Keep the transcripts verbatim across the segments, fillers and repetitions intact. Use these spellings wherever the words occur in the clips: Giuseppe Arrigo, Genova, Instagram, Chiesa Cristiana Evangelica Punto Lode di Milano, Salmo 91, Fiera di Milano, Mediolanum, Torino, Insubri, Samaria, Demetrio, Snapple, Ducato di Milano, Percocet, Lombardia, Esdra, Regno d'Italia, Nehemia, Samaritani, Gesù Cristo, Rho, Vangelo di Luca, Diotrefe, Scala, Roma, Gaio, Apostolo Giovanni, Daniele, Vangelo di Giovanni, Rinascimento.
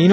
In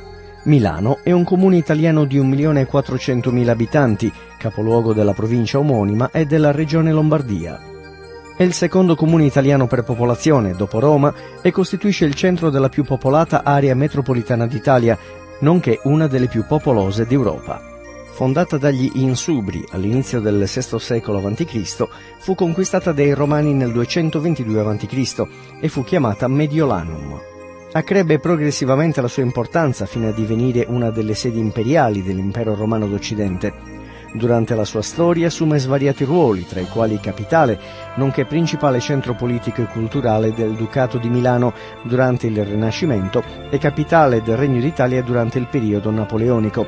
Milano è un comune italiano di un milione e quattrocentomila abitanti, capoluogo della provincia omonima e della regione Lombardia. È il secondo comune italiano per popolazione, dopo Roma, e costituisce il centro della più popolata area metropolitana d'Italia, nonché una delle più popolose d'Europa. Fondata dagli Insubri all'inizio del sesto secolo avanti Cristo, fu conquistata dai Romani nel duecentoventidue avanti Cristo e fu chiamata Mediolanum. Accrebbe progressivamente la sua importanza fino a divenire una delle sedi imperiali dell'Impero Romano d'Occidente. Durante la sua storia assume svariati ruoli, tra i quali capitale, nonché principale centro politico e culturale del Ducato di Milano durante il Rinascimento e capitale del Regno d'Italia durante il periodo napoleonico.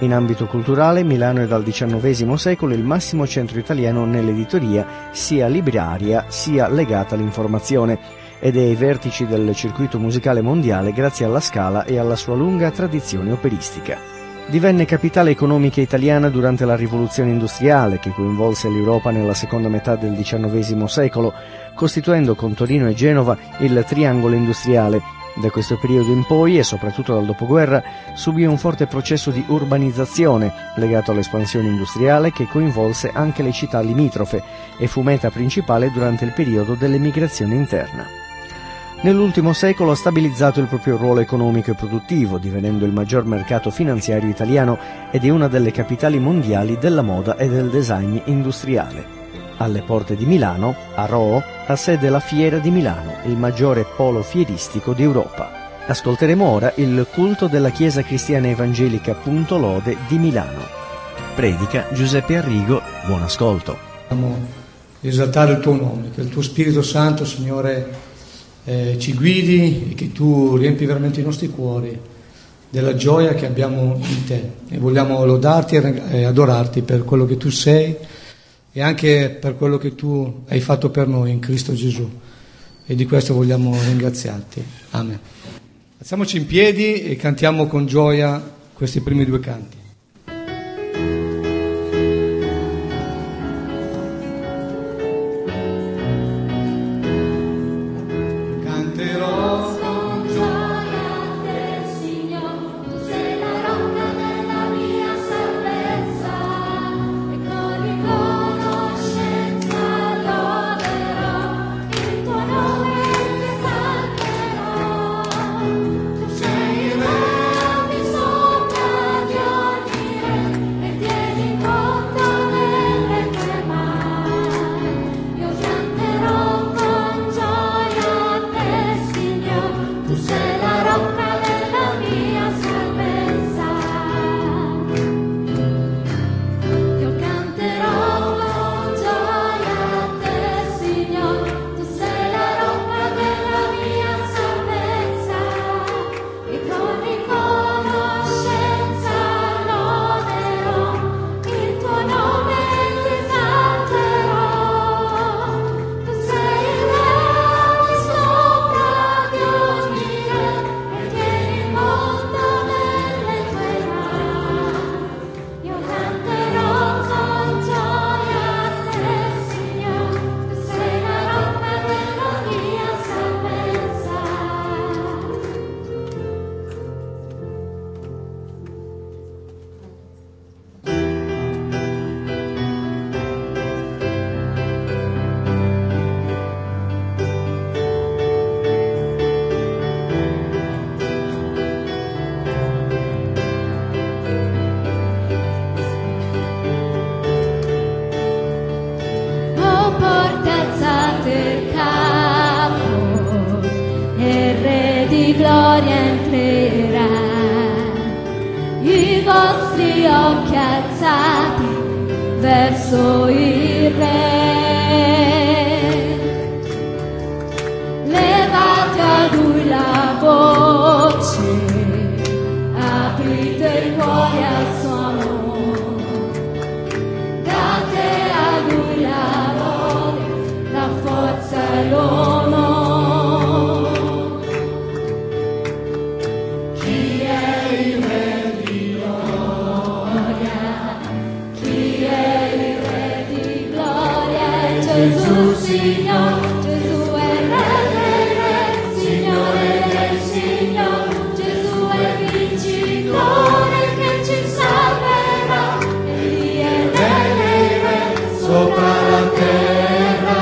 In ambito culturale, Milano è dal diciannovesimo secolo il massimo centro italiano nell'editoria, sia libraria sia legata all'informazione, ed è ai vertici del circuito musicale mondiale grazie alla Scala e alla sua lunga tradizione operistica. Divenne capitale economica italiana durante la rivoluzione industriale che coinvolse l'Europa nella seconda metà del diciannovesimo secolo, costituendo con Torino e Genova il triangolo industriale. Da questo periodo in poi, e soprattutto dal dopoguerra, subì un forte processo di urbanizzazione legato all'espansione industriale che coinvolse anche le città limitrofe e fu meta principale durante il periodo dell'emigrazione interna. Nell'ultimo secolo ha stabilizzato il proprio ruolo economico e produttivo, divenendo il maggior mercato finanziario italiano ed è una delle capitali mondiali della moda e del design industriale. Alle porte di Milano, a Rho, ha sede la Fiera di Milano, il maggiore polo fieristico d'Europa. Ascolteremo ora il culto della Chiesa Cristiana Evangelica Punto Lode di Milano. Predica Giuseppe Arrigo, buon ascolto. Vogliamo esaltare il tuo nome, che il tuo Spirito Santo, Signore, Eh, ci guidi e che tu riempi veramente i nostri cuori della gioia che abbiamo in te, e vogliamo lodarti e adorarti per quello che tu sei e anche per quello che tu hai fatto per noi in Cristo Gesù, e di questo vogliamo ringraziarti. Amen. Alziamoci in piedi e cantiamo con gioia questi primi due canti. occhi alzati verso il Re. Levate a Lui la voce, aprite il cuore al suo amore, date a Lui la gloria, la forza e l'onore. Gesù Signore, Gesù è Re, Signore del Signore, Gesù è vincitore che ci salverà, egli è Re dei Re sopra la terra.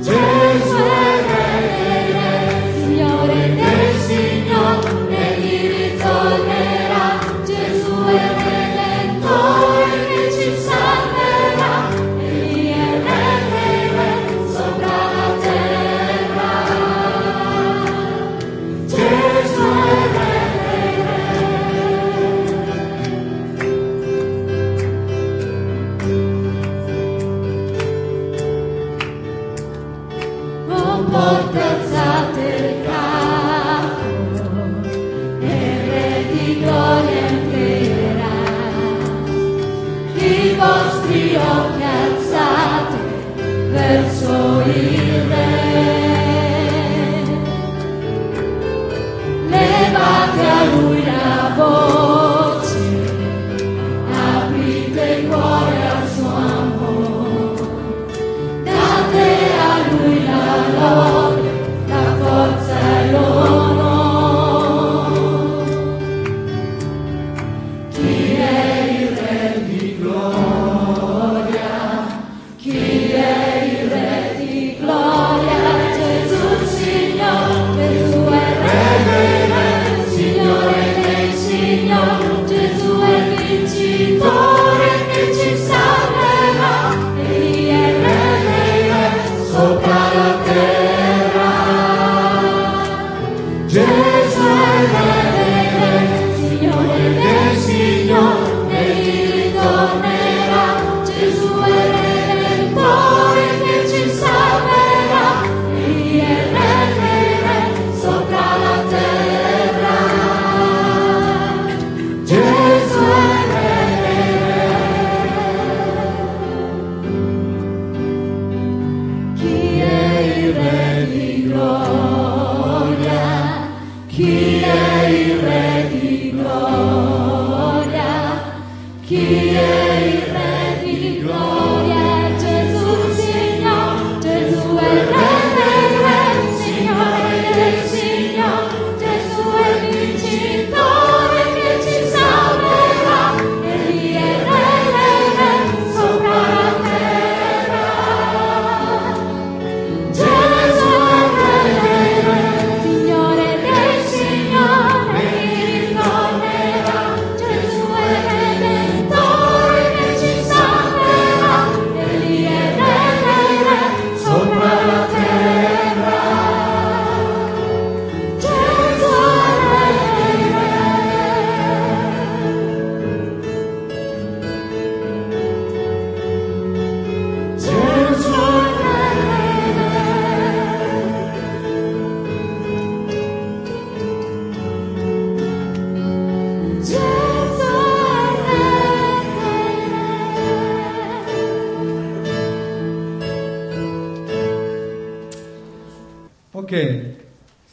Gesù è Re dei Re, Signore del Signore, egli ritornerà, Gesù è Redentore che ci salverà.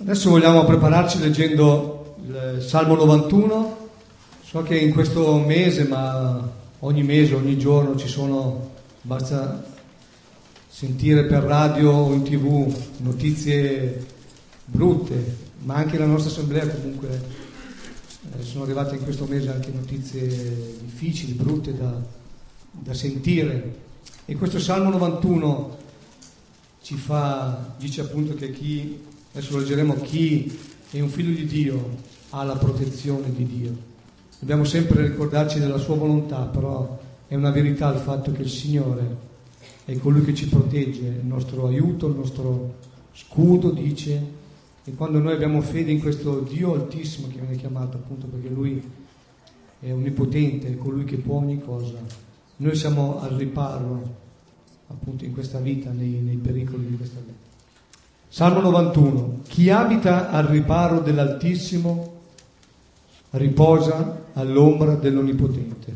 Adesso vogliamo prepararci leggendo il Salmo novantuno. So che in questo mese, ma ogni mese, ogni giorno ci sono, basta sentire per radio o in tv notizie brutte, ma anche la nostra assemblea comunque eh, sono arrivate in questo mese anche notizie difficili, brutte da, da sentire. E questo Salmo novantuno ci fa, dice appunto che chi... Adesso leggeremo: chi è un figlio di Dio ha la protezione di Dio. Dobbiamo sempre ricordarci della sua volontà, però è una verità il fatto che il Signore è colui che ci protegge, il nostro aiuto, il nostro scudo, dice. E quando noi abbiamo fede in questo Dio altissimo che viene chiamato appunto perché Lui è è onnipotente, è colui che può ogni cosa. Noi siamo al riparo appunto in questa vita, nei, nei pericoli di questa vita. Salmo novantuno: chi abita al riparo dell'Altissimo riposa all'ombra dell'Onnipotente.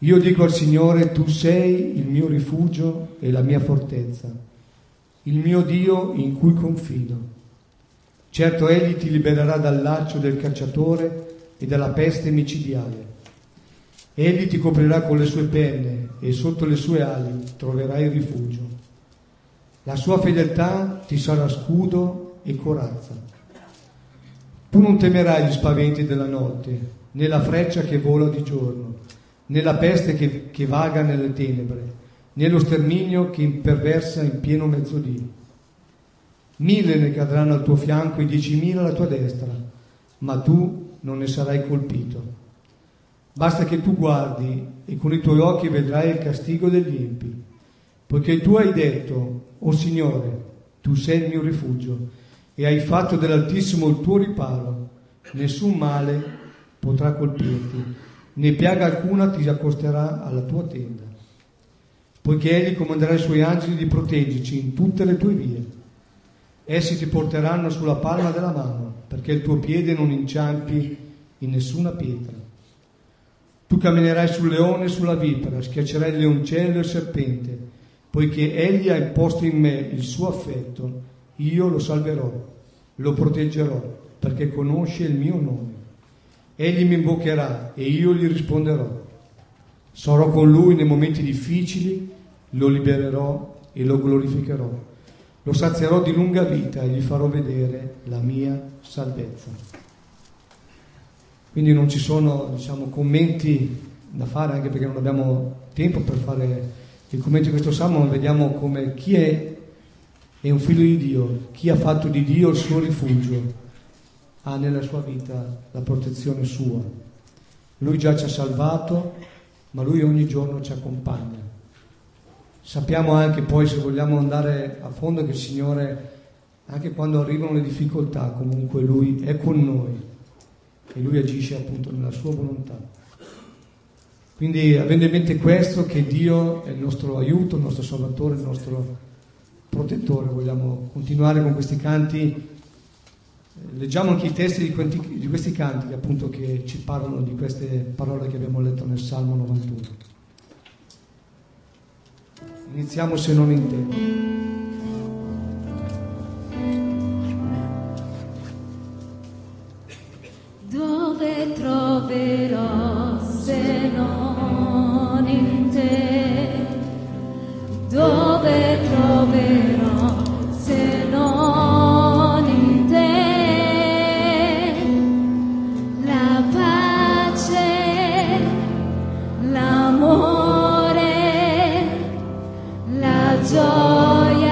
Io dico al Signore: tu sei il mio rifugio e la mia fortezza, il mio Dio in cui confido. Certo egli ti libererà dal laccio del cacciatore e dalla peste micidiale. Egli ti coprirà con le sue penne e sotto le sue ali troverai rifugio. La sua fedeltà ti sarà scudo e corazza. Tu non temerai gli spaventi della notte, né la freccia che vola di giorno, né la peste che, che vaga nelle tenebre, né lo sterminio che imperversa in pieno mezzodì. Mille ne cadranno al tuo fianco e diecimila alla tua destra, ma tu non ne sarai colpito. Basta che tu guardi e con i tuoi occhi vedrai il castigo degli empi, poiché tu hai detto: o Signore, tu sei il mio rifugio, e hai fatto dell'Altissimo il tuo riparo. Nessun male potrà colpirti, né piaga alcuna ti accosterà alla tua tenda, poiché egli comanderà i suoi angeli di proteggerci in tutte le tue vie. Essi ti porteranno sulla palma della mano, perché il tuo piede non inciampi in nessuna pietra. Tu camminerai sul leone e sulla vipera, schiaccerai il leoncello e il serpente, poiché egli ha imposto in me il suo affetto. Io lo salverò, lo proteggerò, perché conosce il mio nome. Egli mi invocherà e io gli risponderò. Sarò con lui nei momenti difficili, lo libererò e lo glorificherò. Lo sazierò di lunga vita e gli farò vedere la mia salvezza. Quindi non ci sono, diciamo, commenti da fare, anche perché non abbiamo tempo per fare il commento di questo salmo, ma vediamo come chi è, è un figlio di Dio, chi ha fatto di Dio il suo rifugio, ha nella sua vita la protezione sua. Lui già ci ha salvato, ma lui ogni giorno ci accompagna. Sappiamo anche poi, se vogliamo andare a fondo, che il Signore, anche quando arrivano le difficoltà, comunque Lui è con noi. E lui agisce appunto nella sua volontà. Quindi, avendo in mente questo, che Dio è il nostro aiuto, il nostro salvatore, il nostro protettore, vogliamo continuare con questi canti. Leggiamo anche i testi di questi, di questi canti, appunto, che ci parlano di queste parole che abbiamo letto nel Salmo novantuno. Iniziamo, se non in tempo. Dove troverò se non in te? Dove troverò se non in te? La pace, l'amore, la gioia.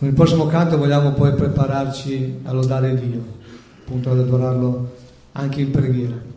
Con il prossimo canto vogliamo poi prepararci a lodare Dio, appunto ad adorarlo anche in preghiera.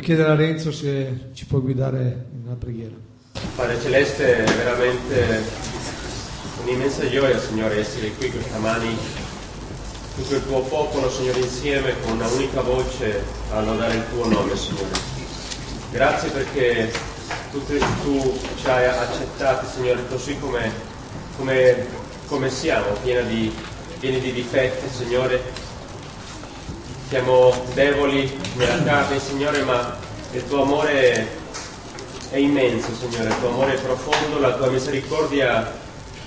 Chiedere a Renzo se ci può guidare nella preghiera. Padre Celeste, è veramente un'immensa gioia, Signore, essere qui questa mani, tutto il tuo popolo, Signore, insieme con una unica voce a lodare il tuo nome, Signore. Grazie perché tu, tu ci hai accettati, Signore, così come, come, come siamo, pieni di, pieni di difetti, Signore. Siamo deboli nella carne, Signore, ma il tuo amore è immenso, Signore, il tuo amore è profondo, la tua misericordia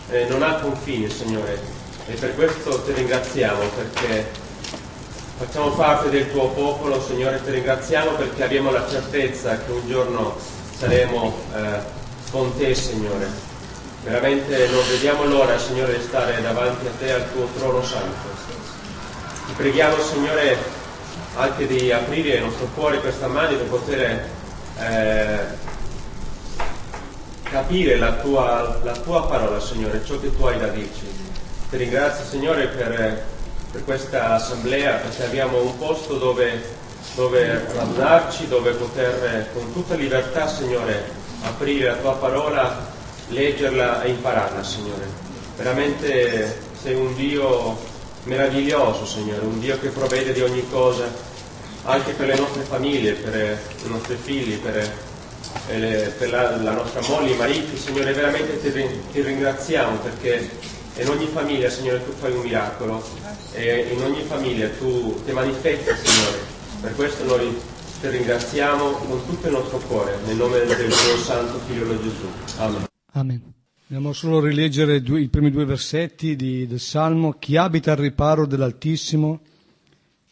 eh, non ha confini, Signore, e per questo ti ringraziamo, perché facciamo parte del tuo popolo, Signore, ti ringraziamo perché abbiamo la certezza che un giorno saremo eh, con te, Signore. Veramente non vediamo l'ora, Signore, di stare davanti a te al tuo trono santo. Ti preghiamo, Signore, anche di aprire il nostro cuore questa mano per poter eh, capire la tua, la tua parola, Signore, ciò che tu hai da dirci. Ti ringrazio, Signore, per, per questa assemblea, perché abbiamo un posto dove, dove parlarci, dove poter con tutta libertà, Signore, aprire la tua parola, leggerla e impararla, Signore. Veramente sei un Dio meraviglioso, Signore, un Dio che provvede di ogni cosa, anche per le nostre famiglie, per i nostri figli, per, per la, la nostra moglie, i mariti. Signore, veramente ti, ti ringraziamo, perché in ogni famiglia, Signore, tu fai un miracolo e in ogni famiglia tu ti manifesti, Signore. Per questo noi ti ringraziamo con tutto il nostro cuore, nel nome del tuo santo Figlio di Gesù. Amen. Amen. Dobbiamo solo rileggere due, i primi due versetti di, del Salmo. Chi abita al riparo dell'Altissimo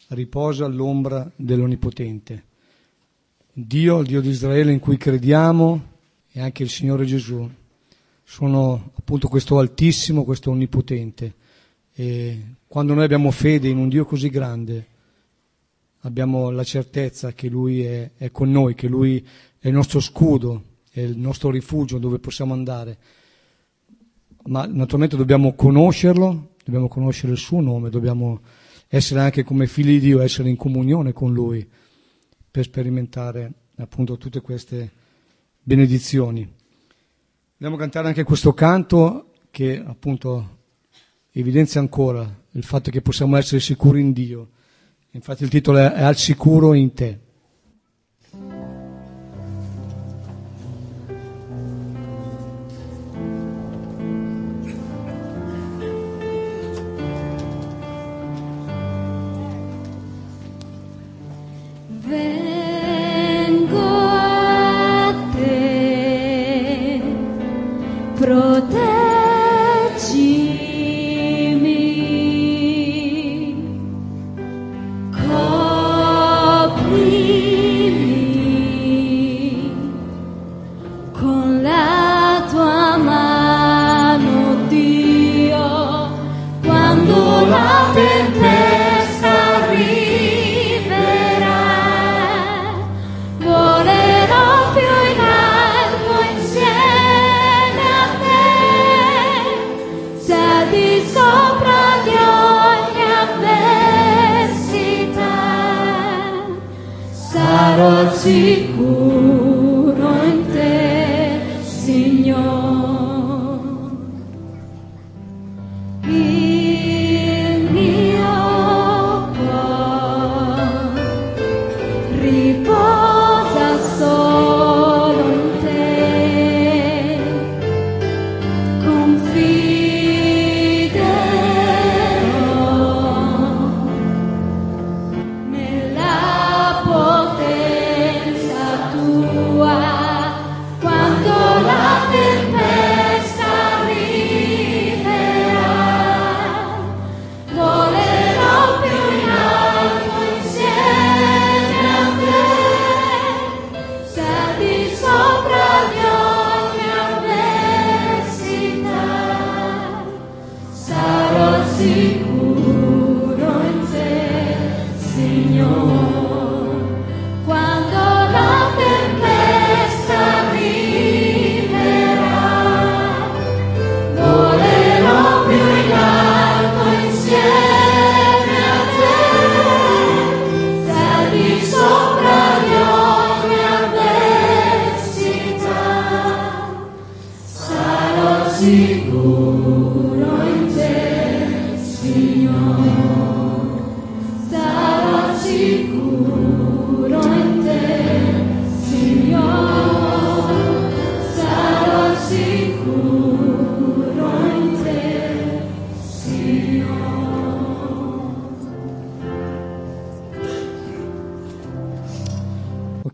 riposa all'ombra dell'Onnipotente. Dio, il Dio di Israele in cui crediamo, e anche il Signore Gesù sono appunto questo Altissimo, questo Onnipotente. E quando noi abbiamo fede in un Dio così grande, abbiamo la certezza che Lui è, è con noi, che Lui è il nostro scudo, è il nostro rifugio dove possiamo andare. Ma naturalmente dobbiamo conoscerlo, dobbiamo conoscere il suo nome, dobbiamo essere anche come figli di Dio, essere in comunione con Lui per sperimentare appunto tutte queste benedizioni. Dobbiamo cantare anche questo canto che appunto evidenzia ancora il fatto che possiamo essere sicuri in Dio. Infatti il titolo è Al sicuro in te.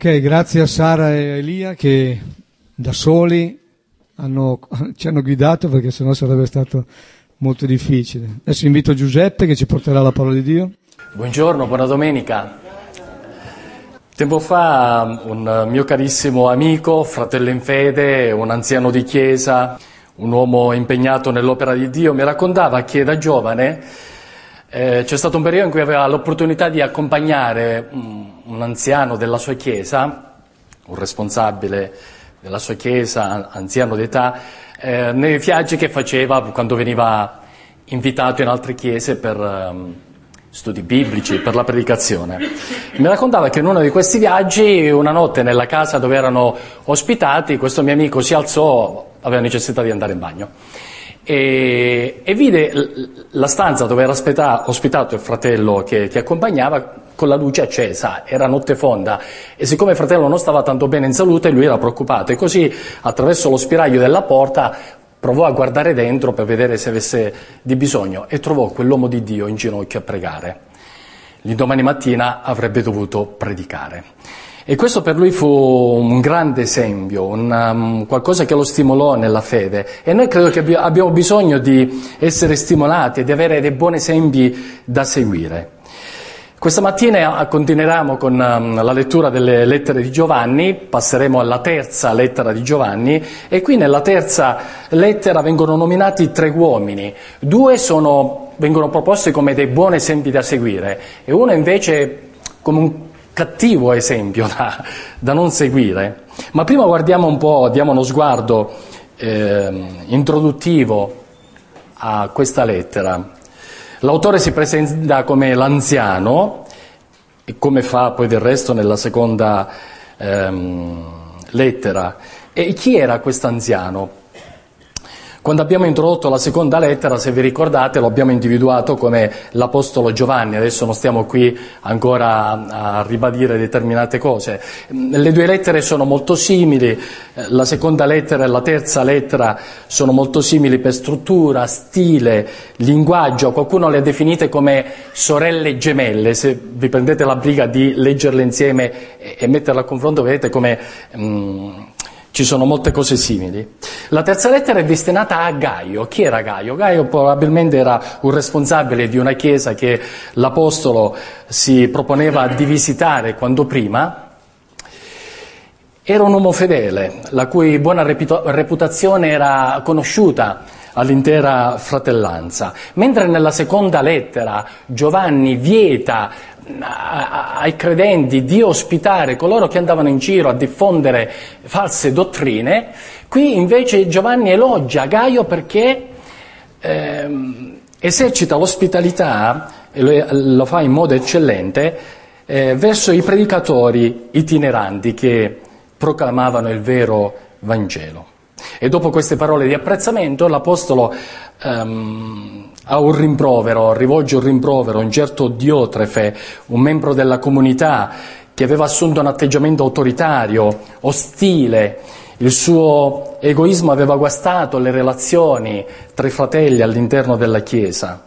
Ok, grazie a Sara e a Elia che da soli hanno, ci hanno guidato, perché sennò sarebbe stato molto difficile. Adesso invito Giuseppe che ci porterà la parola di Dio. Buongiorno, buona domenica. Tempo fa un mio carissimo amico, fratello in fede, un anziano di chiesa, un uomo impegnato nell'opera di Dio, mi raccontava che da giovane Eh, c'è stato un periodo in cui aveva l'opportunità di accompagnare un, un anziano della sua chiesa, un responsabile della sua chiesa, anziano d'età, eh, nei viaggi che faceva quando veniva invitato in altre chiese per um, studi biblici, per la predicazione. Mi raccontava che in uno di questi viaggi, una notte nella casa dove erano ospitati, questo mio amico si alzò, aveva necessità di andare in bagno. E, e vide la stanza dove era ospita, ospitato il fratello che, che accompagnava con la luce accesa, era notte fonda, e siccome il fratello non stava tanto bene in salute lui era preoccupato, e così attraverso lo spiraglio della porta provò a guardare dentro per vedere se avesse di bisogno, e trovò quell'uomo di Dio in ginocchio a pregare. L'indomani mattina avrebbe dovuto predicare, e questo per lui fu un grande esempio, un, um, qualcosa che lo stimolò nella fede. E noi credo che abbi- abbiamo bisogno di essere stimolati e di avere dei buoni esempi da seguire. Questa mattina continueremo con um, la lettura delle lettere di Giovanni, passeremo alla terza lettera di Giovanni, e qui nella terza lettera vengono nominati tre uomini. Due sono, vengono proposti come dei buoni esempi da seguire, e uno invece come un cattivo esempio da, da non seguire. Ma prima guardiamo un po', diamo uno sguardo eh, introduttivo a questa lettera. L'autore si presenta come l'anziano, e come fa poi del resto nella seconda ehm, lettera. E chi era quest'anziano? Quando abbiamo introdotto la seconda lettera, se vi ricordate, lo abbiamo individuato come l'Apostolo Giovanni. Adesso non stiamo qui ancora a ribadire determinate cose. Le due lettere sono molto simili, la seconda lettera e la terza lettera sono molto simili per struttura, stile, linguaggio. Qualcuno le ha definite come sorelle gemelle. Se vi prendete la briga di leggerle insieme e metterle a confronto, vedete come... Um, Ci sono molte cose simili. La terza lettera è destinata a Gaio. Chi era Gaio? Gaio probabilmente era un responsabile di una chiesa che l'Apostolo si proponeva di visitare quando prima. Era un uomo fedele, la cui buona reputazione era conosciuta all'intera fratellanza. Mentre nella seconda lettera Giovanni vieta ai credenti di ospitare coloro che andavano in giro a diffondere false dottrine, qui invece Giovanni elogia Gaio perché eh, esercita l'ospitalità, e lo fa in modo eccellente, eh, verso i predicatori itineranti che proclamavano il vero Vangelo. E dopo queste parole di apprezzamento l'Apostolo ehm, ha un rimprovero, rivolge un rimprovero a un certo Diotrefe, un membro della comunità che aveva assunto un atteggiamento autoritario, ostile. Il suo egoismo aveva guastato le relazioni tra i fratelli all'interno della Chiesa.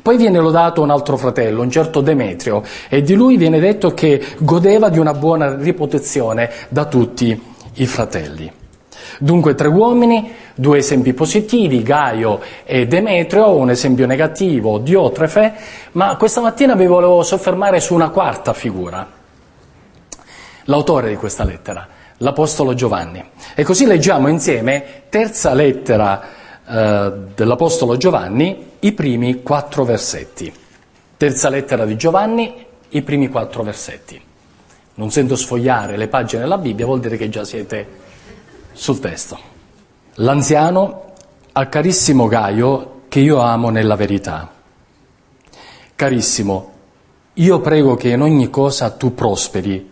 Poi viene lodato un altro fratello, un certo Demetrio, e di lui viene detto che godeva di una buona reputazione da tutti i fratelli. Dunque tre uomini, due esempi positivi, Gaio e Demetrio, un esempio negativo, Diotrefe, ma questa mattina vi volevo soffermare su una quarta figura, l'autore di questa lettera, l'Apostolo Giovanni. E così leggiamo insieme terza lettera eh, dell'Apostolo Giovanni, i primi quattro versetti. Terza lettera di Giovanni, i primi quattro versetti. Non sento sfogliare le pagine della Bibbia, vuol dire che già siete... sul testo. L'anziano al carissimo Gaio, che io amo nella verità. Carissimo, io prego che in ogni cosa tu prosperi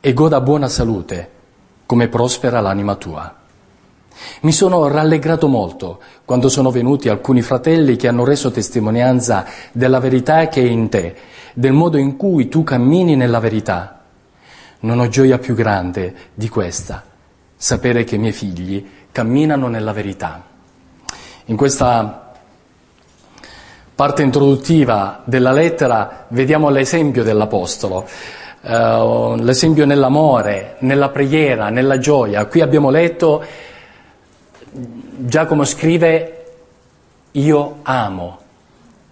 e goda buona salute, come prospera l'anima tua. Mi sono rallegrato molto quando sono venuti alcuni fratelli che hanno reso testimonianza della verità che è in te, del modo in cui tu cammini nella verità. Non ho gioia più grande di questa, sapere che i miei figli camminano nella verità. In questa parte introduttiva della lettera vediamo l'esempio dell'Apostolo, uh, l'esempio nell'amore, nella preghiera, nella gioia. Qui abbiamo letto, Giacomo scrive, io amo,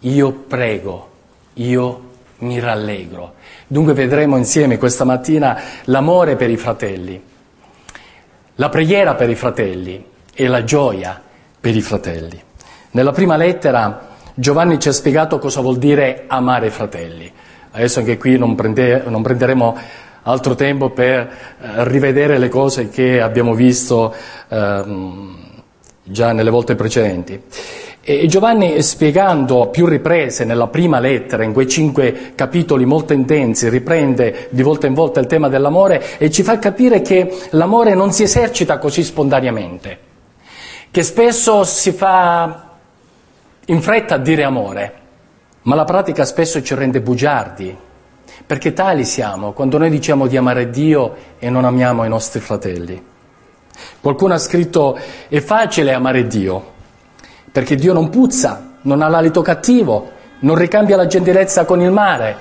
io prego, io mi rallegro. Dunque vedremo insieme questa mattina l'amore per i fratelli, la preghiera per i fratelli e la gioia per i fratelli. Nella prima lettera Giovanni ci ha spiegato cosa vuol dire amare i fratelli. Adesso anche qui non, prende, non prenderemo altro tempo per eh, rivedere le cose che abbiamo visto eh, già nelle volte precedenti. E Giovanni, spiegando a più riprese nella prima lettera, in quei cinque capitoli molto intensi, riprende di volta in volta il tema dell'amore e ci fa capire che l'amore non si esercita così spontaneamente, che spesso si fa in fretta a dire amore, ma la pratica spesso ci rende bugiardi, perché tali siamo quando noi diciamo di amare Dio e non amiamo i nostri fratelli. Qualcuno ha scritto: è facile amare Dio, perché Dio non puzza, non ha l'alito cattivo, non ricambia la gentilezza con il mare.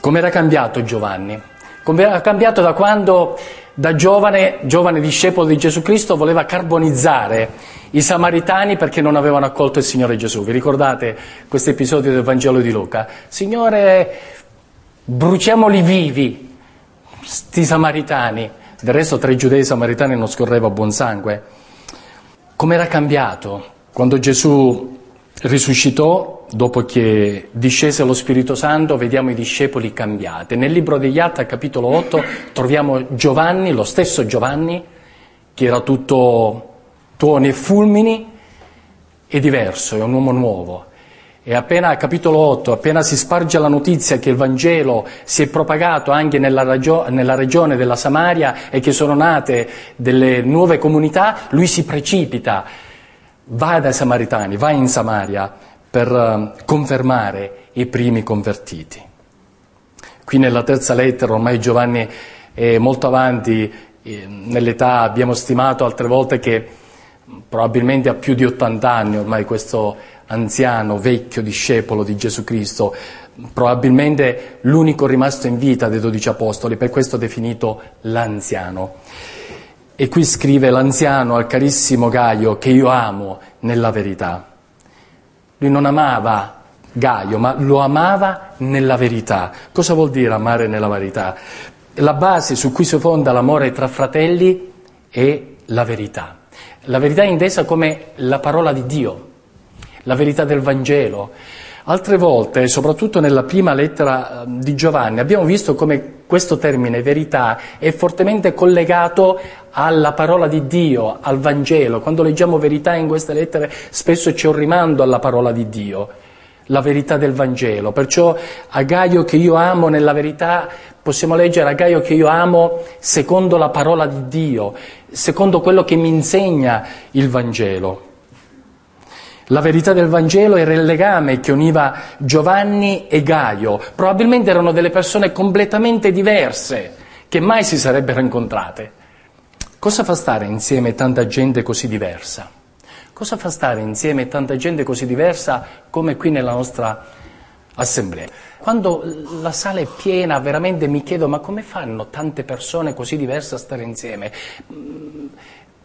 Come era cambiato Giovanni? Come era cambiato da quando, da giovane, giovane discepolo di Gesù Cristo, voleva carbonizzare i Samaritani perché non avevano accolto il Signore Gesù. Vi ricordate questo episodio del Vangelo di Luca? Signore, bruciamoli vivi, sti Samaritani. Del resto tra i giudei e i Samaritani non scorreva buon sangue. Come era cambiato? Quando Gesù risuscitò, dopo che discese lo Spirito Santo, vediamo i discepoli cambiati. Nel libro degli Atti, al capitolo otto, troviamo Giovanni, lo stesso Giovanni, che era tutto tuoni e fulmini, è diverso, è un uomo nuovo. E appena al capitolo otto, appena si sparge la notizia che il Vangelo si è propagato anche nella, ragio- nella regione della Samaria e che sono nate delle nuove comunità, lui si precipita. Va dai Samaritani, va in Samaria per confermare i primi convertiti. Qui nella terza lettera, ormai Giovanni è molto avanti nell'età, abbiamo stimato altre volte che probabilmente ha più di ottanta anni ormai questo anziano, vecchio discepolo di Gesù Cristo, probabilmente l'unico rimasto in vita dei dodici apostoli, per questo definito l'anziano. E qui scrive l'anziano al carissimo Gaio, che io amo nella verità. Lui non amava Gaio, ma lo amava nella verità. Cosa vuol dire amare nella verità? La base su cui si fonda l'amore tra fratelli è la verità. La verità è intesa come la parola di Dio, la verità del Vangelo. Altre volte, soprattutto nella prima lettera di Giovanni, abbiamo visto come questo termine verità è fortemente collegato alla parola di Dio, al Vangelo. Quando leggiamo verità in queste lettere spesso c'è un rimando alla parola di Dio, la verità del Vangelo. Perciò a Gaio che io amo nella verità possiamo leggere a Gaio che io amo secondo la parola di Dio, secondo quello che mi insegna il Vangelo. La verità del Vangelo era il legame che univa Giovanni e Gaio. Probabilmente erano delle persone completamente diverse, che mai si sarebbero incontrate. Cosa fa stare insieme tanta gente così diversa? Cosa fa stare insieme tanta gente così diversa come qui nella nostra assemblea? Quando la sala è piena, veramente mi chiedo, ma come fanno tante persone così diverse a stare insieme?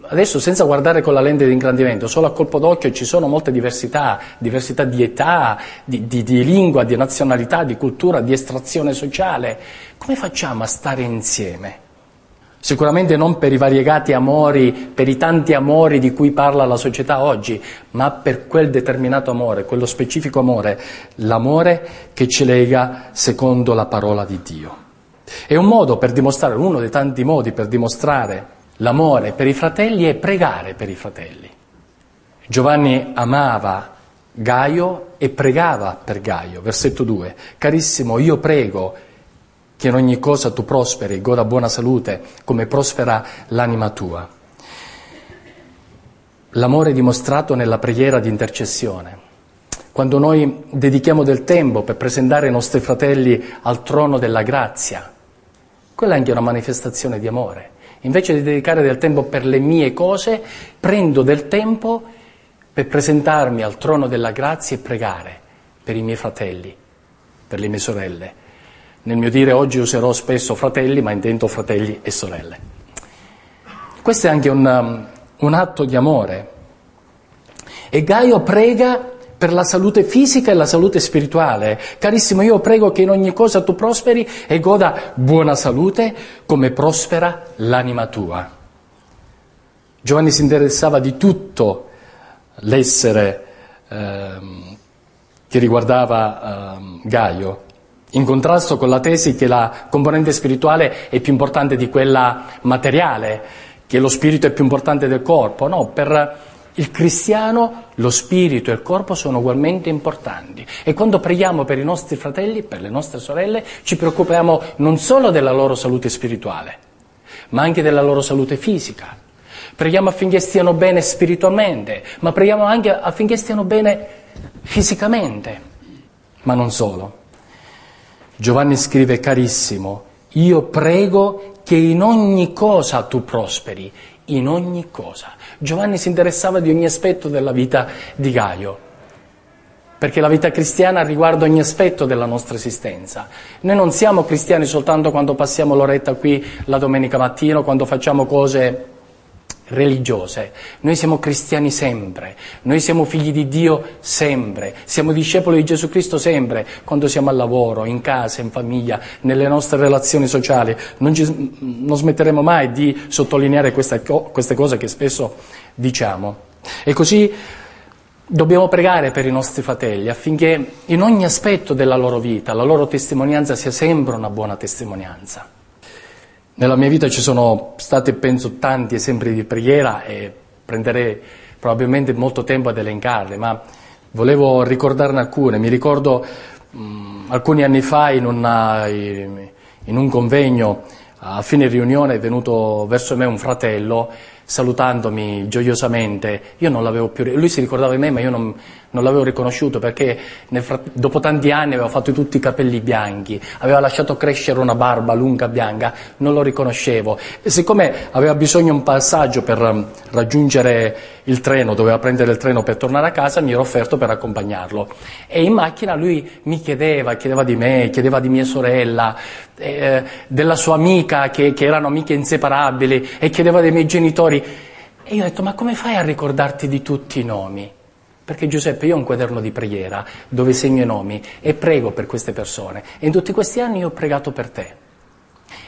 Adesso senza guardare con la lente di ingrandimento, solo a colpo d'occhio ci sono molte diversità, diversità di età, di, di, di lingua, di nazionalità, di cultura, di estrazione sociale. Come facciamo a stare insieme? Sicuramente non per i variegati amori, per i tanti amori di cui parla la società oggi, ma per quel determinato amore, quello specifico amore, l'amore che ci lega secondo la parola di Dio. È un modo per dimostrare, uno dei tanti modi per dimostrare l'amore per i fratelli è pregare per i fratelli. Giovanni amava Gaio e pregava per Gaio. Versetto due. Carissimo, io prego che in ogni cosa tu prosperi, goda buona salute, come prospera l'anima tua. L'amore è dimostrato nella preghiera di intercessione. Quando noi dedichiamo del tempo per presentare i nostri fratelli al trono della grazia, quella è anche una manifestazione di amore. Invece di dedicare del tempo per le mie cose, prendo del tempo per presentarmi al trono della grazia e pregare per i miei fratelli, per le mie sorelle. Nel mio dire oggi userò spesso fratelli, ma intendo fratelli e sorelle. Questo è anche un, un atto di amore. E Gaio prega per la salute fisica e la salute spirituale. Carissimo, io prego che in ogni cosa tu prosperi e goda buona salute come prospera l'anima tua. Giovanni si interessava di tutto l'essere eh, che riguardava eh, Gaio, in contrasto con la tesi che la componente spirituale è più importante di quella materiale, che lo spirito è più importante del corpo. No, per il cristiano lo spirito e il corpo sono ugualmente importanti, e quando preghiamo per i nostri fratelli, per le nostre sorelle, ci preoccupiamo non solo della loro salute spirituale, ma anche della loro salute fisica. Preghiamo affinché stiano bene spiritualmente, ma preghiamo anche affinché stiano bene fisicamente. Ma non solo. Giovanni scrive: carissimo, io prego che in ogni cosa tu prosperi, in ogni cosa. Giovanni si interessava di ogni aspetto della vita di Gaio, perché la vita cristiana riguarda ogni aspetto della nostra esistenza. Noi non siamo cristiani soltanto quando passiamo l'oretta qui la domenica mattina, quando facciamo cose religiose. Noi siamo cristiani sempre, noi siamo figli di Dio sempre, siamo discepoli di Gesù Cristo sempre, quando siamo al lavoro, in casa, in famiglia, nelle nostre relazioni sociali. Non, ci, non smetteremo mai di sottolineare questa, queste cose che spesso diciamo. E così dobbiamo pregare per i nostri fratelli affinché in ogni aspetto della loro vita la loro testimonianza sia sempre una buona testimonianza. Nella mia vita ci sono stati, penso, tanti esempi di preghiera, e prenderei probabilmente molto tempo ad elencarli, ma volevo ricordarne alcune. Mi ricordo um, alcuni anni fa in, una, in un convegno, a fine riunione, è venuto verso me un fratello salutandomi gioiosamente. Io non l'avevo più, lui si ricordava di me, ma io non, non l'avevo riconosciuto, perché nel frat... dopo tanti anni aveva fatto tutti i capelli bianchi, aveva lasciato crescere una barba lunga bianca, non lo riconoscevo. E siccome aveva bisogno di un passaggio per raggiungere il treno, doveva prendere il treno per tornare a casa, mi ero offerto per accompagnarlo. E in macchina lui mi chiedeva, chiedeva di me, chiedeva di mia sorella, eh, della sua amica, che, che erano amiche inseparabili, e chiedeva dei miei genitori. E io ho detto: ma come fai a ricordarti di tutti i nomi? Perché, Giuseppe, io ho un quaderno di preghiera dove segno i nomi e prego per queste persone, e in tutti questi anni io ho pregato per te.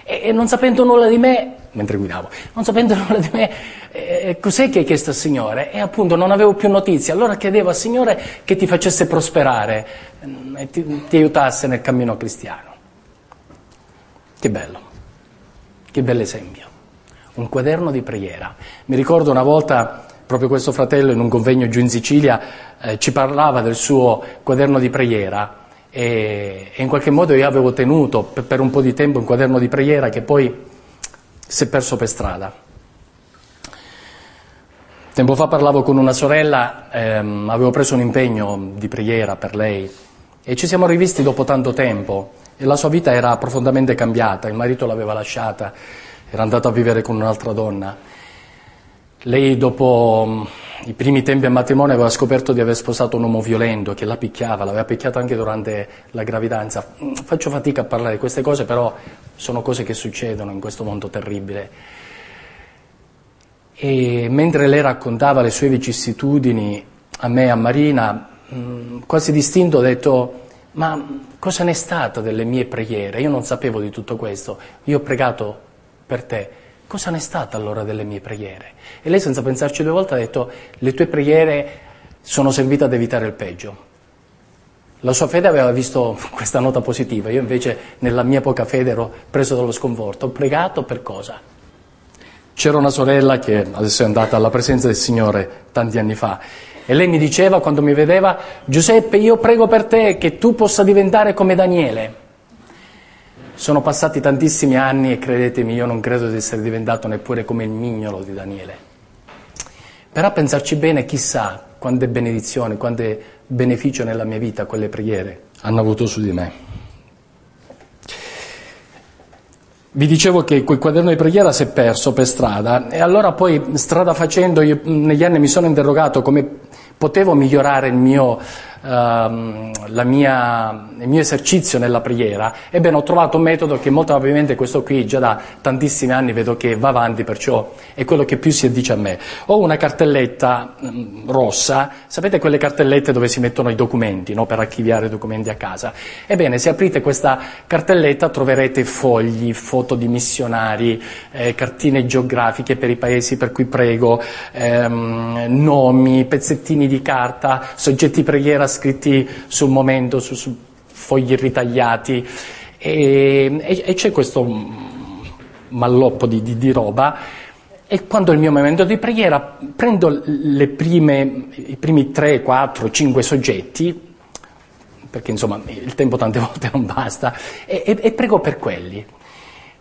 E, e non sapendo nulla di me, mentre guidavo, non sapendo nulla di me, eh, cos'è che hai chiesto al Signore? E appunto non avevo più notizie, allora chiedevo al Signore che ti facesse prosperare e ti, ti aiutasse nel cammino cristiano. Che bello, che bell'esempio. Un quaderno di preghiera. Mi ricordo una volta, proprio questo fratello in un convegno giù in Sicilia, eh, ci parlava del suo quaderno di preghiera, e, e in qualche modo io avevo tenuto per, per un po' di tempo un quaderno di preghiera che poi si è perso per strada. Tempo fa parlavo con una sorella, ehm, avevo preso un impegno di preghiera per lei, e ci siamo rivisti dopo tanto tempo, e la sua vita era profondamente cambiata, il marito l'aveva lasciata, era andato a vivere con un'altra donna. Lei, dopo i primi tempi al matrimonio, aveva scoperto di aver sposato un uomo violento che la picchiava, l'aveva picchiata anche durante la gravidanza. Faccio fatica a parlare di queste cose, però sono cose che succedono in questo mondo terribile. E mentre lei raccontava le sue vicissitudini a me e a Marina, quasi distinto ho detto: ma cosa ne è stato delle mie preghiere? Io non sapevo di tutto questo, io ho pregato per te, cosa ne è stata allora delle mie preghiere? E lei, senza pensarci due volte, ha detto: le tue preghiere sono servite ad evitare il peggio. La sua fede aveva visto questa nota positiva, io invece nella mia poca fede ero preso dallo sconforto. Ho pregato per cosa? C'era una sorella che adesso è andata alla presenza del Signore tanti anni fa, e lei mi diceva, quando mi vedeva: Giuseppe, io prego per te che tu possa diventare come Daniele. Sono passati tantissimi anni e, credetemi, io non credo di essere diventato neppure come il mignolo di Daniele. Però, a pensarci bene, chissà quante benedizioni, quante beneficio nella mia vita quelle preghiere hanno avuto su di me. Vi dicevo che quel quaderno di preghiera si è perso per strada, e allora poi, strada facendo, io negli anni mi sono interrogato come potevo migliorare il mio... Uh, la mia, il mio esercizio nella preghiera. Ebbene, ho trovato un metodo che molto probabilmente, questo qui già da tantissimi anni vedo che va avanti, perciò è quello che più si addice a me. Ho una cartelletta mh, rossa, sapete quelle cartellette dove si mettono i documenti, no? Per archiviare i documenti a casa. Ebbene, se aprite questa cartelletta troverete fogli, foto di missionari, eh, cartine geografiche per i paesi per cui prego, ehm, nomi, pezzettini di carta, soggetti preghiera scritti sul momento, su, su fogli ritagliati, e, e, e c'è questo malloppo di, di, di roba, e quando è il mio momento di preghiera prendo le prime, i primi tre, quattro, cinque soggetti, perché insomma il tempo tante volte non basta, e, e, e prego per quelli.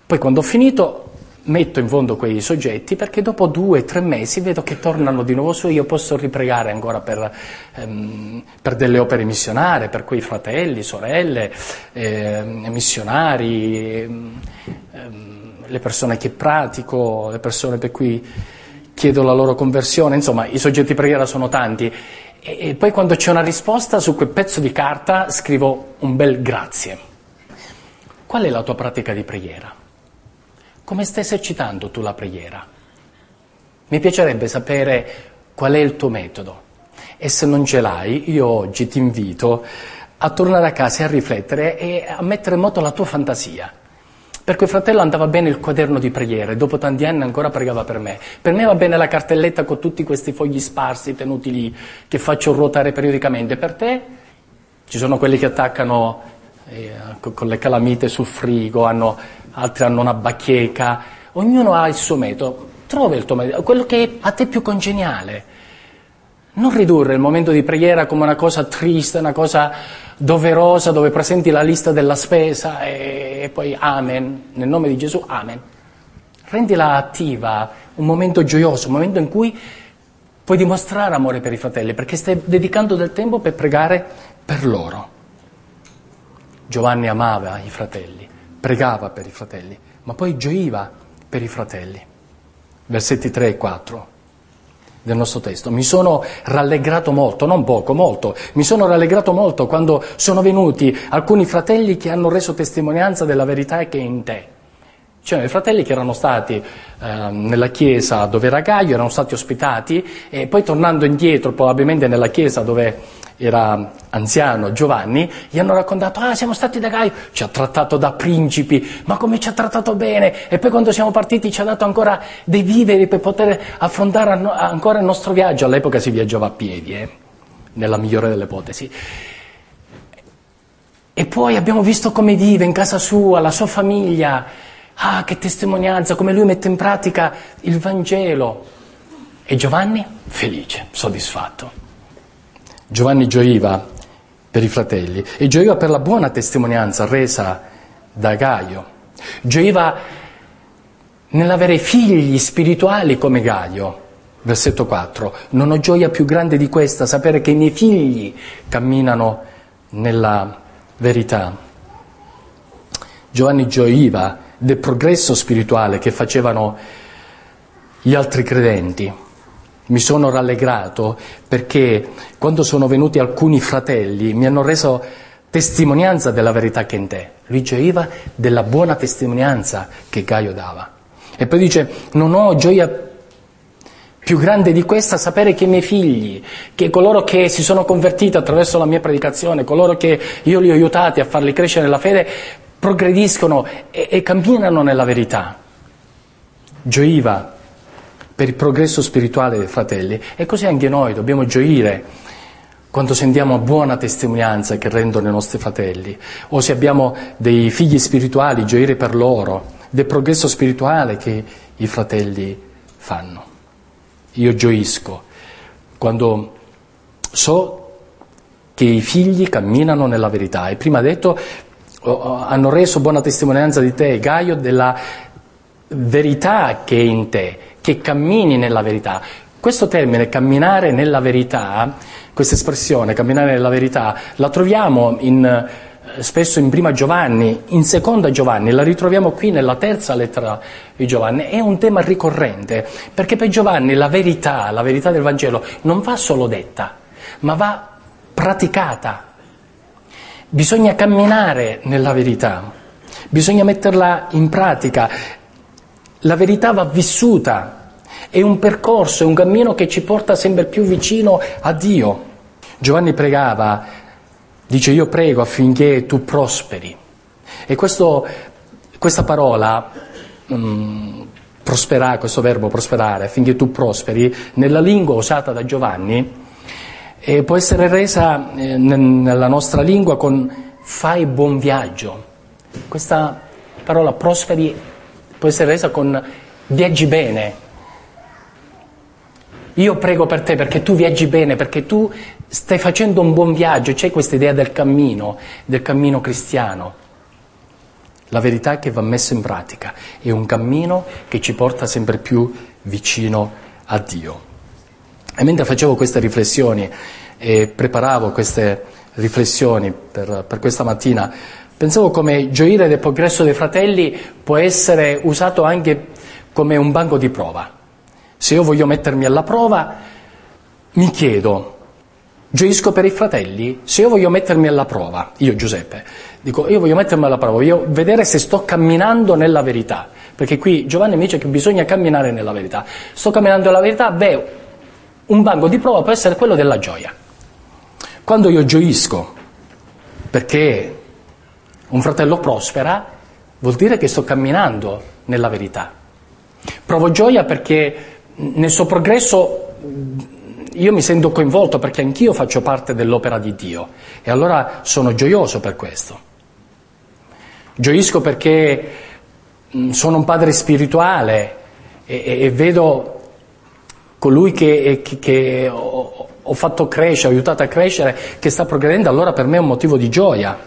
Poi quando ho finito metto in fondo quei soggetti, perché dopo due, tre mesi vedo che tornano di nuovo su, io posso ripregare ancora per, ehm, per delle opere missionarie, per quei fratelli, sorelle, ehm, missionari, ehm, le persone che pratico, le persone per cui chiedo la loro conversione, insomma i soggetti di preghiera sono tanti, e, e poi quando c'è una risposta su quel pezzo di carta scrivo un bel grazie. Qual è la tua pratica di preghiera? Come stai esercitando tu la preghiera? Mi piacerebbe sapere qual è il tuo metodo, e se non ce l'hai, io oggi ti invito a tornare a casa e a riflettere e a mettere in moto la tua fantasia. Per quel fratello andava bene il quaderno di preghiere, dopo tanti anni ancora pregava per me. Per me va bene la cartelletta con tutti questi fogli sparsi tenuti lì, che faccio ruotare periodicamente. Per te ci sono quelli che attaccano eh, con le calamite sul frigo, hanno... altri hanno una bacheca, ognuno ha il suo metodo, trova il tuo metodo, quello che è a te più congeniale. Non ridurre il momento di preghiera come una cosa triste, una cosa doverosa, dove presenti la lista della spesa e, e poi amen, nel nome di Gesù, amen. Rendila attiva, un momento gioioso, un momento in cui puoi dimostrare amore per i fratelli, perché stai dedicando del tempo per pregare per loro. Giovanni amava i fratelli, pregava per i fratelli, ma poi gioiva per i fratelli. Versetti tre e quattro del nostro testo. Mi sono rallegrato molto, non poco, molto, mi sono rallegrato molto quando sono venuti alcuni fratelli che hanno reso testimonianza della verità che è in te. Cioè, i fratelli che erano stati eh, nella chiesa dove era Gaio, erano stati ospitati, e poi tornando indietro, probabilmente nella chiesa dove era anziano Giovanni, gli hanno raccontato: ah, siamo stati da Gaio, ci ha trattato da principi, ma come ci ha trattato bene, e poi quando siamo partiti ci ha dato ancora dei viveri per poter affrontare ancora il nostro viaggio. All'epoca si viaggiava a piedi, eh, nella migliore delle ipotesi. E poi abbiamo visto come vive in casa sua, la sua famiglia. Ah, che testimonianza, come lui mette in pratica il Vangelo. E Giovanni? Felice, soddisfatto. Giovanni gioiva per i fratelli e gioiva per la buona testimonianza resa da Gaio. Gioiva nell'avere figli spirituali come Gaio. Versetto quattro. Non ho gioia più grande di questa, sapere che i miei figli camminano nella verità. Giovanni gioiva del progresso spirituale che facevano gli altri credenti. Mi sono rallegrato perché quando sono venuti alcuni fratelli mi hanno reso testimonianza della verità che è in te. Lui gioiva della buona testimonianza che Gaio dava. E poi dice: non ho gioia più grande di questa, sapere che i miei figli, che coloro che si sono convertiti attraverso la mia predicazione, coloro che io li ho aiutati a farli crescere nella fede, progrediscono e, e camminano nella verità. Gioiva per il progresso spirituale dei fratelli, e così anche noi dobbiamo gioire quando sentiamo buona testimonianza che rendono i nostri fratelli, o se abbiamo dei figli spirituali, gioire per loro, del progresso spirituale che i fratelli fanno. Io gioisco quando so che i figli camminano nella verità, e prima detto hanno reso buona testimonianza di te, Gaio, della verità che è in te, che cammini nella verità. Questo termine, camminare nella verità, questa espressione, camminare nella verità, la troviamo in, spesso in Prima Giovanni, in Seconda Giovanni, la ritroviamo qui nella terza lettera di Giovanni. È un tema ricorrente, perché per Giovanni la verità, la verità del Vangelo, non va solo detta, ma va praticata. Bisogna camminare nella verità, bisogna metterla in pratica. La verità va vissuta, è un percorso, è un cammino che ci porta sempre più vicino a Dio. Giovanni pregava, dice: io prego affinché tu prosperi. E questo, questa parola, um, prosperare, questo verbo prosperare, affinché tu prosperi, nella lingua usata da Giovanni, e può essere resa eh, nella nostra lingua con fai buon viaggio. Questa parola prosperi può essere resa con viaggi bene. Io prego per te perché tu viaggi bene, perché tu stai facendo un buon viaggio. C'è questa idea del cammino, del cammino cristiano. La verità è che va messo in pratica, è un cammino che ci porta sempre più vicino a Dio. E mentre facevo queste riflessioni e preparavo queste riflessioni per, per questa mattina, pensavo come gioire del progresso dei fratelli può essere usato anche come un banco di prova. Se io voglio mettermi alla prova, mi chiedo, gioisco per i fratelli? Se io voglio mettermi alla prova, io Giuseppe, dico, io voglio mettermi alla prova, voglio vedere se sto camminando nella verità, perché qui Giovanni mi dice che bisogna camminare nella verità. Sto camminando nella verità? Beh, un banco di prova può essere quello della gioia. Quando io gioisco perché un fratello prospera, vuol dire che sto camminando nella verità. Provo gioia perché nel suo progresso io mi sento coinvolto, perché anch'io faccio parte dell'opera di Dio e allora sono gioioso per questo. Gioisco perché sono un padre spirituale e, e, e vedo colui che, che, che ho, ho fatto crescere, ho aiutato a crescere, che sta progredendo, allora per me è un motivo di gioia.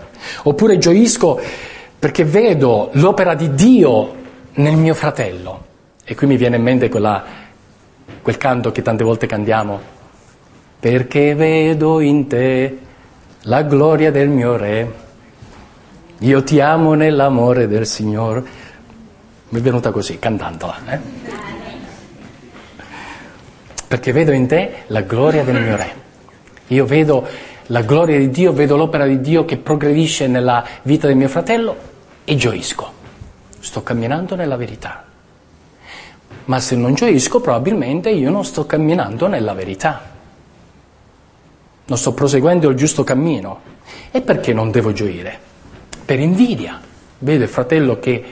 Oppure gioisco perché vedo l'opera di Dio nel mio fratello. E qui mi viene in mente quella... quel canto che tante volte cantiamo, perché vedo in te la gloria del mio re, io ti amo nell'amore del Signore. Mi è venuta così, cantandola, eh? Perché vedo in te la gloria del mio re. Io vedo la gloria di Dio, vedo l'opera di Dio che progredisce nella vita del mio fratello e gioisco. Sto camminando nella verità. Ma se non gioisco, probabilmente io non sto camminando nella verità. Non sto proseguendo il giusto cammino. E perché non devo gioire? Per invidia. Vedo il fratello che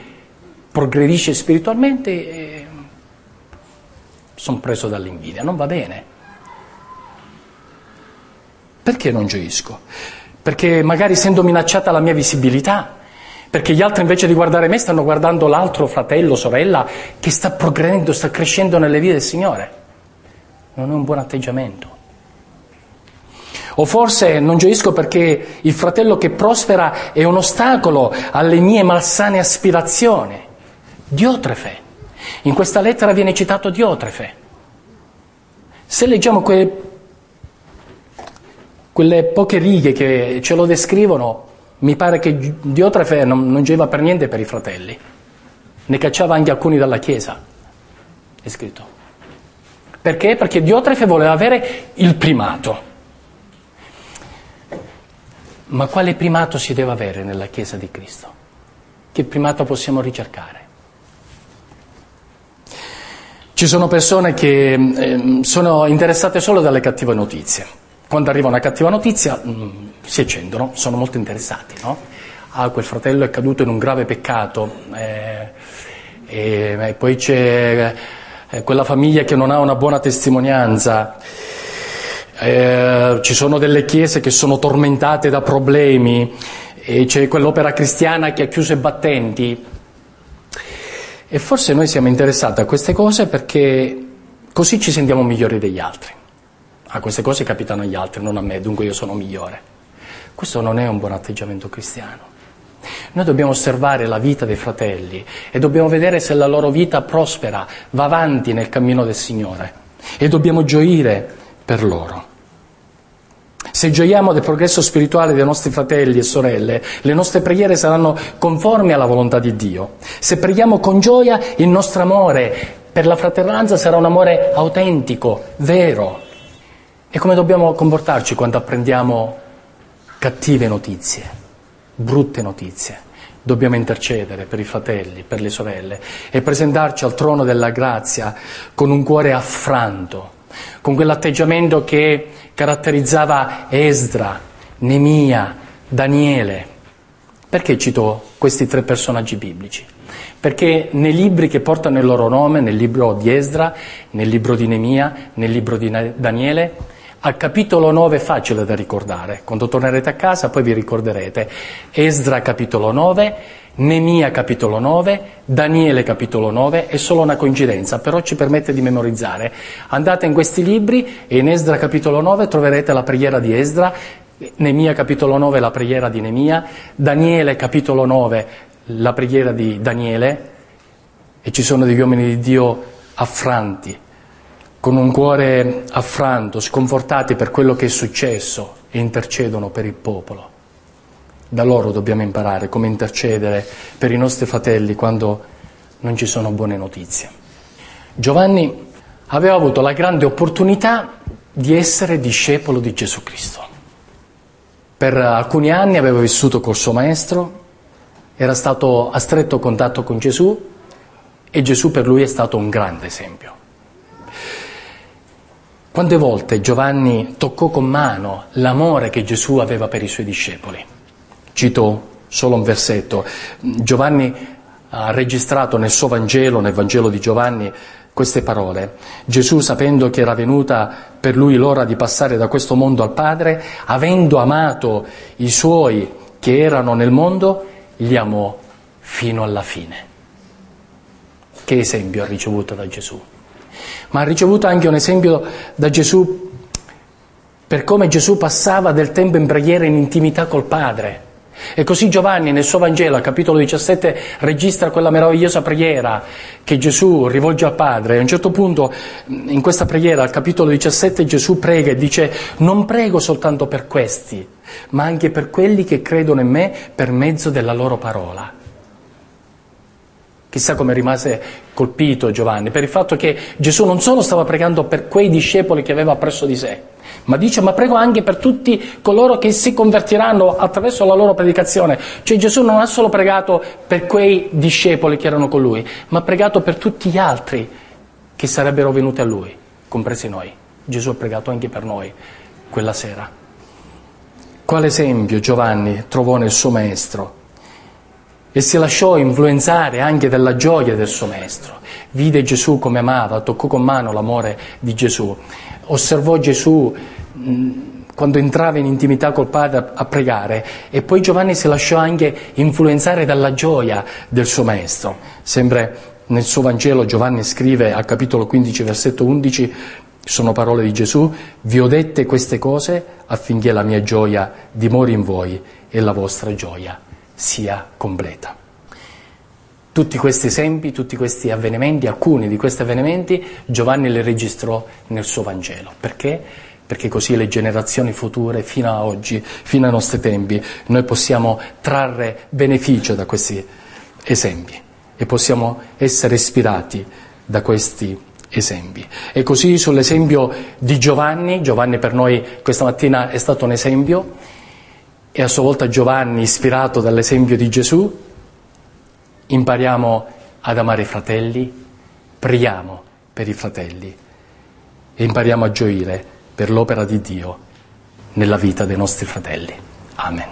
progredisce spiritualmente e sono preso dall'invidia. Non va bene. Perché non gioisco? Perché magari essendo minacciata la mia visibilità, perché gli altri invece di guardare me stanno guardando l'altro fratello, sorella, che sta progredendo, sta crescendo nelle vie del Signore. Non è un buon atteggiamento. O forse non gioisco perché il fratello che prospera è un ostacolo alle mie malsane aspirazioni. Diotrefe. In questa lettera viene citato Diotrefe. Se leggiamo que... quelle poche righe che ce lo descrivono, mi pare che Diotrefe non, non giovava per niente per i fratelli, ne cacciava anche alcuni dalla Chiesa, è scritto. Perché? Perché Diotrefe voleva avere il primato. Ma quale primato si deve avere nella Chiesa di Cristo? Che primato possiamo ricercare? Ci sono persone che eh, sono interessate solo dalle cattive notizie. Quando arriva una cattiva notizia, mh, si accendono, sono molto interessati, no? Ah, quel fratello è caduto in un grave peccato, eh, eh, e poi c'è eh, quella famiglia che non ha una buona testimonianza, eh, ci sono delle chiese che sono tormentate da problemi, e c'è quell'opera cristiana che ha chiuso i battenti. E forse noi siamo interessati a queste cose perché così ci sentiamo migliori degli altri. Ah, queste cose capitano agli altri, non a me, dunque io sono migliore. Questo non è un buon atteggiamento cristiano. Noi dobbiamo osservare la vita dei fratelli e dobbiamo vedere se la loro vita prospera, va avanti nel cammino del Signore, e dobbiamo gioire per loro. Se gioiamo del progresso spirituale dei nostri fratelli e sorelle, le nostre preghiere saranno conformi alla volontà di Dio. Se preghiamo con gioia, il nostro amore per la fratellanza sarà un amore autentico, vero. E come dobbiamo comportarci quando apprendiamo cattive notizie, brutte notizie? Dobbiamo intercedere per i fratelli, per le sorelle, e presentarci al trono della grazia con un cuore affranto, con quell'atteggiamento che caratterizzava Esdra, Nehemia, Daniele. Perché cito questi tre personaggi biblici? Perché nei libri che portano il loro nome, nel libro di Esdra, nel libro di Nehemia, nel libro di Daniele, Al capitolo nove è facile da ricordare, quando tornerete a casa poi vi ricorderete. Esdra capitolo nove, Nehemia capitolo nove, Daniele capitolo nove, è solo una coincidenza, però ci permette di memorizzare. Andate in questi libri e in Esdra capitolo nove troverete la preghiera di Esdra, Nehemia capitolo nove la preghiera di Nehemia, Daniele capitolo nove la preghiera di Daniele, e ci sono degli uomini di Dio affranti, con un cuore affranto, sconfortati per quello che è successo, e intercedono per il popolo. Da loro dobbiamo imparare come intercedere per i nostri fratelli quando non ci sono buone notizie. Giovanni aveva avuto la grande opportunità di essere discepolo di Gesù Cristo. Per alcuni anni aveva vissuto col suo maestro, era stato a stretto contatto con Gesù, e Gesù per lui è stato un grande esempio. Quante volte Giovanni toccò con mano l'amore che Gesù aveva per i suoi discepoli? Cito solo un versetto. Giovanni ha registrato nel suo Vangelo, nel Vangelo di Giovanni, queste parole. Gesù, sapendo che era venuta per lui l'ora di passare da questo mondo al Padre, avendo amato i suoi che erano nel mondo, li amò fino alla fine. Che esempio ha ricevuto da Gesù? Ma ha ricevuto anche un esempio da Gesù per come Gesù passava del tempo in preghiera in intimità col Padre. E così Giovanni nel suo Vangelo, al capitolo diciassette, registra quella meravigliosa preghiera che Gesù rivolge al Padre. E a un certo punto, in questa preghiera, al capitolo diciassette, Gesù prega e dice: «Non prego soltanto per questi, ma anche per quelli che credono in me per mezzo della loro parola». Chissà come rimase colpito Giovanni per il fatto che Gesù non solo stava pregando per quei discepoli che aveva presso di sé, ma dice: ma prego anche per tutti coloro che si convertiranno attraverso la loro predicazione. Cioè Gesù non ha solo pregato per quei discepoli che erano con lui, ma ha pregato per tutti gli altri che sarebbero venuti a lui, compresi noi. Gesù ha pregato anche per noi quella sera. Quale esempio Giovanni trovò nel suo maestro? E si lasciò influenzare anche dalla gioia del suo maestro. Vide Gesù come amava, toccò con mano l'amore di Gesù. Osservò Gesù mh, quando entrava in intimità col Padre a pregare. E poi Giovanni si lasciò anche influenzare dalla gioia del suo maestro. Sempre nel suo Vangelo Giovanni scrive al capitolo quindici, versetto undici, sono parole di Gesù: «Vi ho dette queste cose affinché la mia gioia dimori in voi e la vostra gioia sia completa». Tutti questi esempi, tutti questi avvenimenti, alcuni di questi avvenimenti, Giovanni li registrò nel suo Vangelo. Perché? Perché così le generazioni future, fino a oggi, fino ai nostri tempi, noi possiamo trarre beneficio da questi esempi e possiamo essere ispirati da questi esempi. E così sull'esempio di Giovanni, Giovanni per noi questa mattina è stato un esempio, e a sua volta Giovanni, ispirato dall'esempio di Gesù, impariamo ad amare i fratelli, preghiamo per i fratelli e impariamo a gioire per l'opera di Dio nella vita dei nostri fratelli. Amen.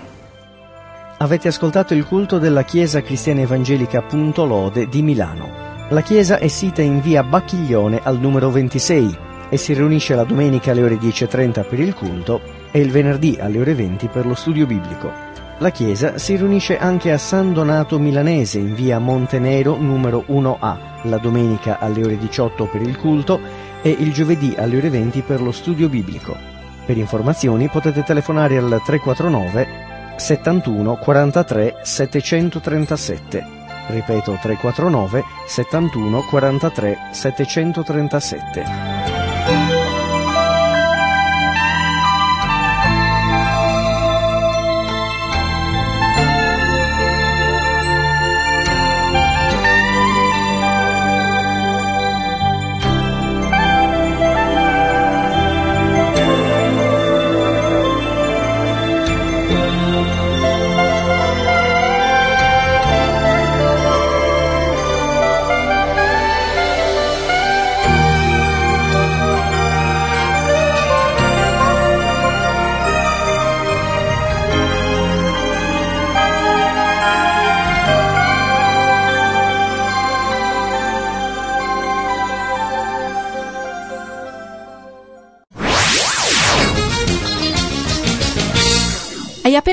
Avete ascoltato il culto della Chiesa Cristiana Evangelica Punto Lode di Milano. La Chiesa è sita in via Bacchiglione al numero ventisei e si riunisce la domenica alle ore dieci e trenta per il culto e il venerdì alle ore venti per lo studio biblico. La Chiesa si riunisce anche a San Donato Milanese in via Montenero numero uno A, la domenica alle ore diciotto per il culto e il giovedì alle ore venti per lo studio biblico. Per informazioni potete telefonare al tre quattro nove, settantuno, quarantatré, settecentotrentasette. Ripeto, tre quattro nove, settantuno, quarantatré, settecentotrentasette.